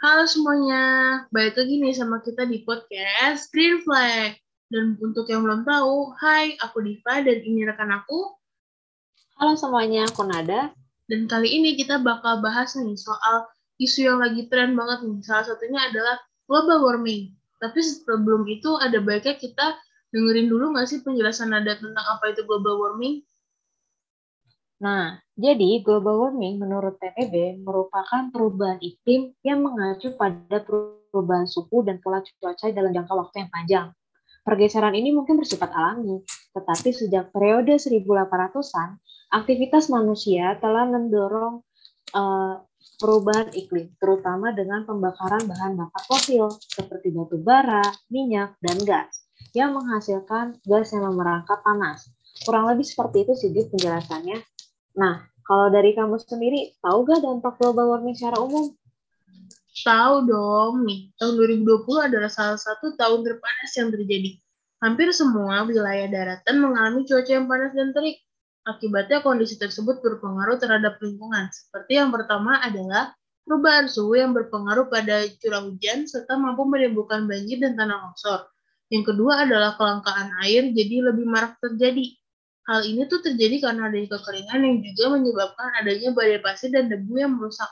Halo semuanya, balik lagi nih sama kita di podcast Green Flag. Dan untuk yang belum tahu, hai, aku Diva dan ini rekan aku. Halo semuanya, aku Nada. Dan kali ini kita bakal bahas nih soal isu yang lagi tren banget nih. Salah satunya adalah global warming. Tapi sebelum itu ada baiknya kita dengerin dulu nggak sih penjelasan Nada tentang apa itu global warming? Nah, jadi global warming menurut PBB merupakan perubahan iklim yang mengacu pada perubahan suhu dan pola cuaca dalam jangka waktu yang panjang. Pergeseran ini mungkin bersifat alami, tetapi sejak periode 1800-an, aktivitas manusia telah mendorong perubahan iklim, terutama dengan pembakaran bahan bakar fosil seperti batu bara, minyak, dan gas, yang menghasilkan gas yang memerangkap panas. Kurang lebih seperti itu sih penjelasannya. Nah, kalau dari kamu sendiri, tahu gak dampak global warming secara umum? Tahu dong nih, tahun 2020 adalah salah satu tahun terpanas yang terjadi. Hampir semua wilayah daratan mengalami cuaca yang panas dan terik. Akibatnya kondisi tersebut berpengaruh terhadap lingkungan. Seperti yang pertama adalah perubahan suhu yang berpengaruh pada curah hujan serta mampu menimbulkan banjir dan tanah longsor. Yang kedua adalah kelangkaan air jadi lebih marak terjadi. Hal ini tuh terjadi karena adanya kekeringan yang juga menyebabkan adanya badai pasir dan debu yang merusak.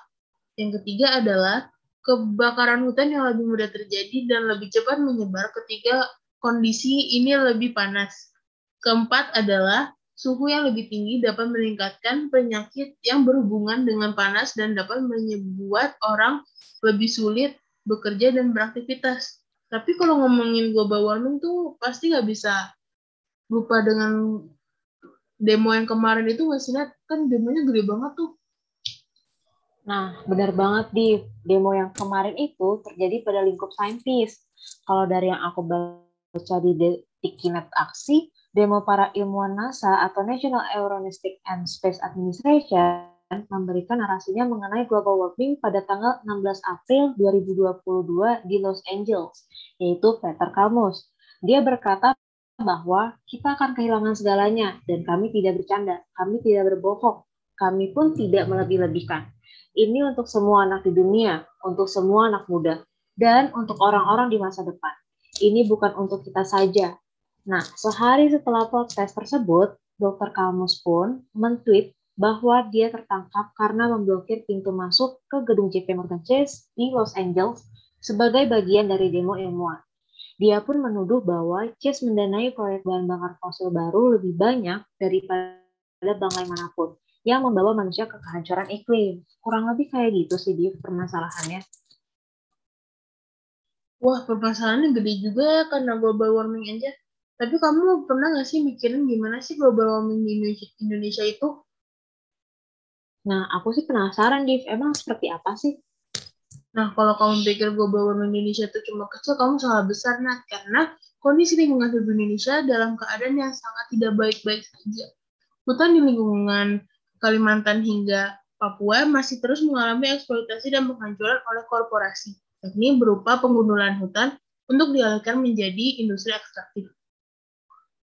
Yang ketiga adalah kebakaran hutan yang lebih mudah terjadi dan lebih cepat menyebar ketika kondisi ini lebih panas. Keempat adalah suhu yang lebih tinggi dapat meningkatkan penyakit yang berhubungan dengan panas dan dapat membuat orang lebih sulit bekerja dan beraktivitas. Tapi kalau ngomongin global warming tuh pasti nggak bisa lupa dengan demo yang kemarin itu, maksudnya kan demonya gede banget tuh. Nah, benar banget di demo yang kemarin itu terjadi pada lingkup saintis. Kalau dari yang aku baca di Detiknet Aksi, demo para ilmuwan NASA atau National Aeronautic and Space Administration memberikan narasinya mengenai global warming pada tanggal 16 April 2022 di Los Angeles, yaitu Peter Kalmus. Dia berkata bahwa kita akan kehilangan segalanya dan kami tidak bercanda, kami tidak berbohong, kami pun tidak melebih-lebihkan. Ini untuk semua anak di dunia, untuk semua anak muda, dan untuk orang-orang di masa depan. Ini bukan untuk kita saja. Nah, sehari setelah podcast tersebut, Dr. Kalmus pun men-tweet bahwa dia tertangkap karena memblokir pintu masuk ke gedung JP Morgan Chase di Los Angeles sebagai bagian dari demo ilmuwan. Dia pun menuduh bahwa Chase mendanai proyek bahan bakar fosil baru lebih banyak daripada bank lain manapun yang membawa manusia ke kehancuran iklim. Kurang lebih kayak gitu sih di permasalahannya. Wah, permasalahannya gede juga ya karena global warming aja. Tapi kamu pernah nggak sih mikirin gimana sih global warming di Indonesia itu? Nah, aku sih penasaran, Div. Emang seperti apa sih? Nah, kalau kamu pikir global warming Indonesia itu cuma kecil, kamu salah besar, Nat. Karena kondisi lingkungan hidup Indonesia dalam keadaan yang sangat tidak baik-baik saja. Hutan di lingkungan Kalimantan hingga Papua masih terus mengalami eksploitasi dan penghancuran oleh korporasi. Ini berupa penggundulan hutan untuk dialihkan menjadi industri ekstraktif.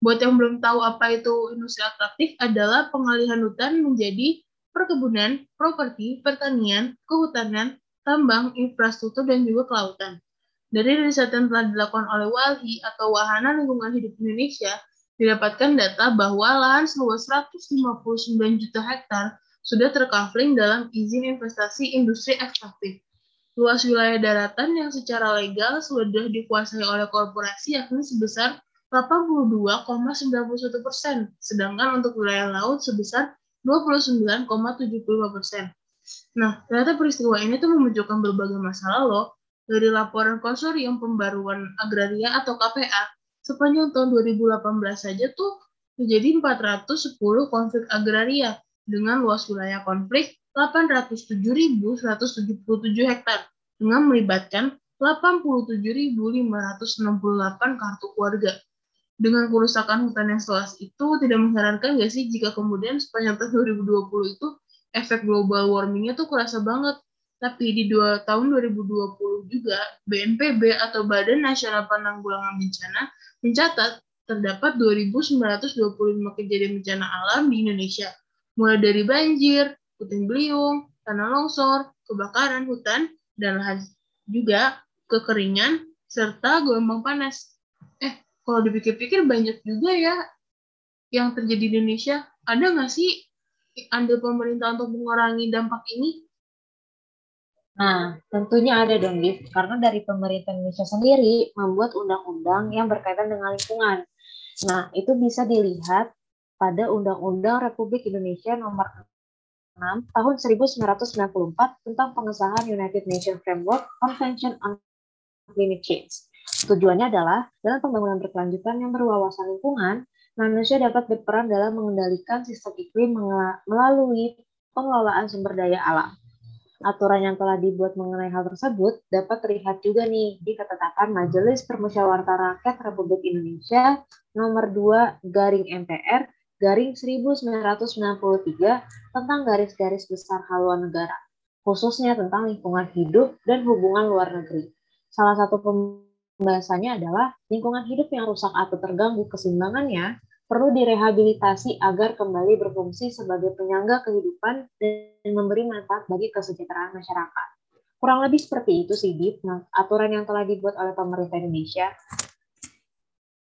Buat yang belum tahu apa itu industri ekstraktif adalah pengalihan hutan menjadi perkebunan, properti, pertanian, kehutanan, tambang, infrastruktur, dan juga kelautan. Dari riset yang telah dilakukan oleh WALI atau Wahana Lingkungan Hidup Indonesia, didapatkan data bahwa lahan seluas 159 juta hektar sudah terkafling dalam izin investasi industri ekstraktif. Luas wilayah daratan yang secara legal sudah dikuasai oleh korporasi yakni sebesar 82,91%, sedangkan untuk wilayah laut sebesar 29,75%. Nah, ternyata peristiwa ini tuh memunculkan berbagai masalah loh. Dari laporan Konsorsium Pembaruan Agraria atau KPA, sepanjang tahun 2018 saja tuh terjadi 410 konflik agraria dengan luas wilayah konflik 807.177 hektar dengan melibatkan 87.568 kartu keluarga. Dengan kerusakan hutan yang seluas itu, tidak mengherankan nggak sih jika kemudian sepanjang tahun 2020 itu efek global warmingnya tuh kerasa banget. Tapi di tahun 2020 juga, BNPB atau Badan Nasional Penanggulangan Bencana mencatat terdapat 2.925 kejadian bencana alam di Indonesia. Mulai dari banjir, puting beliung, tanah longsor, kebakaran hutan, dan lahan juga kekeringan, serta gelombang panas. Kalau dipikir-pikir banyak juga ya yang terjadi di Indonesia. Ada nggak sih andil pemerintah untuk mengurangi dampak ini? Nah, tentunya ada dong, Liv. Karena dari pemerintah Indonesia sendiri membuat undang-undang yang berkaitan dengan lingkungan. Nah, itu bisa dilihat pada Undang-Undang Republik Indonesia Nomor 6 Tahun 1994 tentang pengesahan United Nations Framework Convention on Climate Change. Tujuannya adalah dalam pembangunan berkelanjutan yang berwawasan lingkungan, manusia dapat berperan dalam mengendalikan sistem iklim melalui pengelolaan sumber daya alam. Aturan yang telah dibuat mengenai hal tersebut dapat terlihat juga nih di ketetapan Majelis Permusyawaratan Rakyat Republik Indonesia Nomor 2/MPR/1993 tentang garis-garis besar haluan negara, khususnya tentang lingkungan hidup dan hubungan luar negeri. Salah satu pembahasannya adalah lingkungan hidup yang rusak atau terganggu keseimbangannya perlu direhabilitasi agar kembali berfungsi sebagai penyangga kehidupan dan memberi manfaat bagi kesejahteraan masyarakat. Kurang lebih seperti itu sih, Dip, aturan yang telah dibuat oleh pemerintah Indonesia.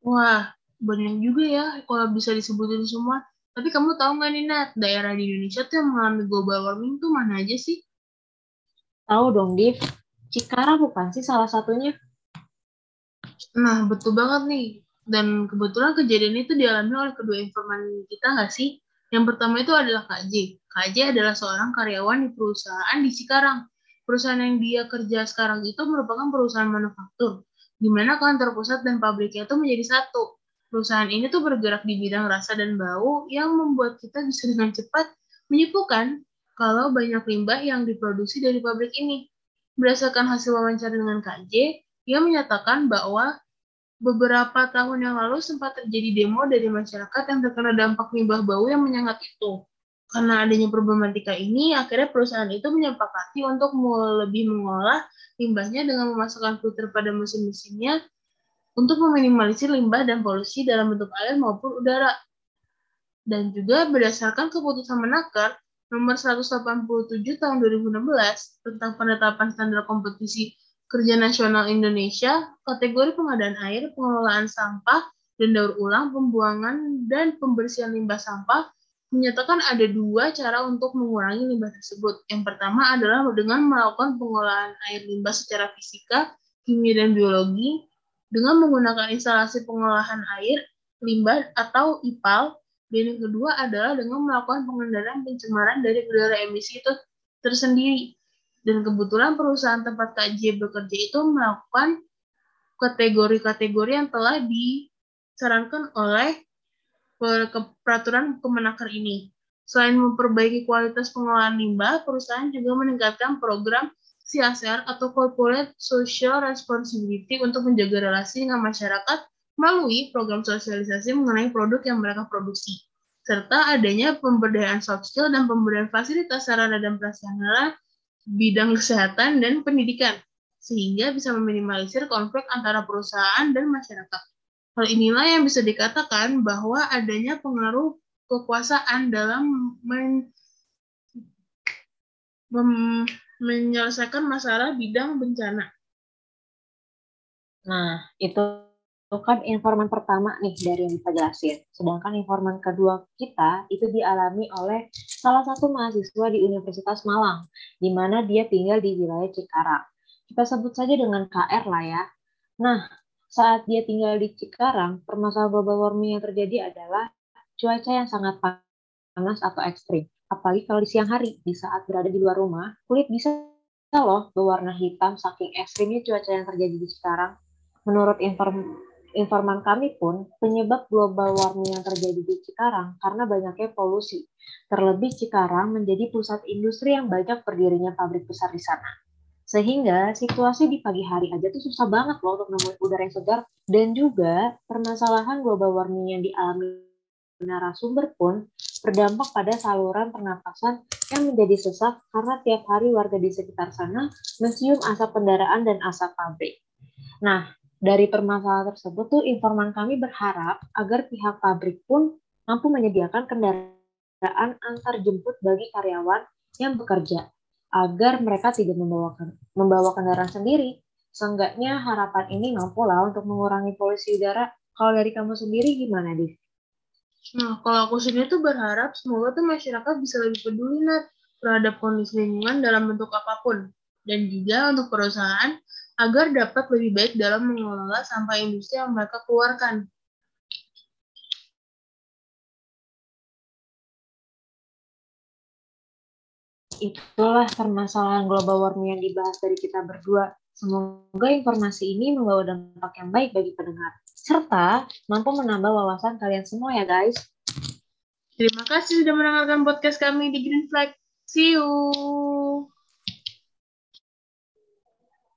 Wah, banyak juga ya kalau bisa disebutin semua. Tapi kamu tahu nggak nih, Nat, daerah di Indonesia tuh yang mengalami global warming tuh mana aja sih? Tahu dong, Dip. Cikarang bukan sih salah satunya? Nah, betul banget nih. Dan kebetulan kejadian itu dialami oleh kedua informan kita nggak sih? Yang pertama itu adalah Kak J. Kak J adalah seorang karyawan di perusahaan di Cikarang. Perusahaan yang dia kerja sekarang itu merupakan perusahaan manufaktur, di mana kantor pusat dan pabriknya itu menjadi satu. Perusahaan ini tuh bergerak di bidang rasa dan bau yang membuat kita bisa dengan cepat menyimpulkan kalau banyak limbah yang diproduksi dari pabrik ini. Berdasarkan hasil wawancara dengan Kak J, dia menyatakan bahwa beberapa tahun yang lalu sempat terjadi demo dari masyarakat yang terkena dampak limbah bau yang menyengat itu. Karena adanya problematika ini, akhirnya perusahaan itu menyepakati untuk lebih mengolah limbahnya dengan memasukkan filter pada mesin-mesinnya untuk meminimalisir limbah dan polusi dalam bentuk air maupun udara. Dan juga berdasarkan keputusan Menaker nomor 187 tahun 2016 tentang penetapan standar kompetisi Kerja Nasional Indonesia, kategori pengadaan air, pengelolaan sampah, dan daur ulang, pembuangan, dan pembersihan limbah sampah, menyatakan ada dua cara untuk mengurangi limbah tersebut. Yang pertama adalah dengan melakukan pengolahan air limbah secara fisika, kimia, dan biologi, dengan menggunakan instalasi pengolahan air limbah atau IPAL, dan yang kedua adalah dengan melakukan pengendalian pencemaran dari udara emisi itu tersendiri. Dan kebetulan perusahaan tempat Kak J bekerja itu melakukan kategori-kategori yang telah disarankan oleh peraturan Kemenaker ini. Selain memperbaiki kualitas pengelolaan limbah, perusahaan juga meningkatkan program CSR atau Corporate Social Responsibility untuk menjaga relasi dengan masyarakat melalui program sosialisasi mengenai produk yang mereka produksi, serta adanya pemberdayaan soft skill dan pemberdayaan fasilitas sarana dan prasarana bidang kesehatan dan pendidikan, sehingga bisa meminimalisir konflik antara perusahaan dan masyarakat. Hal inilah yang bisa dikatakan bahwa adanya pengaruh kekuasaan dalam menyelesaikan masalah bidang bencana. Nah, itu kan informan pertama nih dari yang kita jelasin. Sedangkan informan kedua kita itu dialami oleh salah satu mahasiswa di Universitas Malang, di mana dia tinggal di wilayah Cikarang. Kita sebut saja dengan KR lah ya. Nah, saat dia tinggal di Cikarang, permasalahan global warming yang terjadi adalah cuaca yang sangat panas atau ekstrim. Apalagi kalau di siang hari, di saat berada di luar rumah, kulit bisa loh berwarna hitam saking ekstrimnya cuaca yang terjadi di Cikarang. Menurut informan kami pun, penyebab global warming yang terjadi di Cikarang karena banyaknya polusi. Terlebih Cikarang menjadi pusat industri yang banyak berdirinya pabrik besar di sana. Sehingga situasi di pagi hari aja tuh susah banget loh untuk nemuin udara yang segar. Dan juga permasalahan global warming yang dialami narasumber pun berdampak pada saluran pernapasan yang menjadi sesak karena tiap hari warga di sekitar sana mencium asap kendaraan dan asap pabrik. Nah, dari permasalahan tersebut tuh informan kami berharap agar pihak pabrik pun mampu menyediakan kendaraan antar jemput bagi karyawan yang bekerja. agar mereka tidak membawa kendaraan sendiri. Seenggaknya harapan ini mampulah untuk mengurangi polusi udara. Kalau dari kamu sendiri gimana, Div? Nah, kalau aku sendiri tuh berharap semoga tuh masyarakat bisa lebih peduli terhadap kondisi lingkungan dalam bentuk apapun. Dan juga untuk perusahaan agar dapat lebih baik dalam mengelola sampah industri yang mereka keluarkan. Itulah permasalahan global warming yang dibahas dari kita berdua. Semoga informasi ini membawa dampak yang baik bagi pendengar, serta mampu menambah wawasan kalian semua ya guys. Terima kasih sudah mendengarkan podcast kami di Green Flag. See you!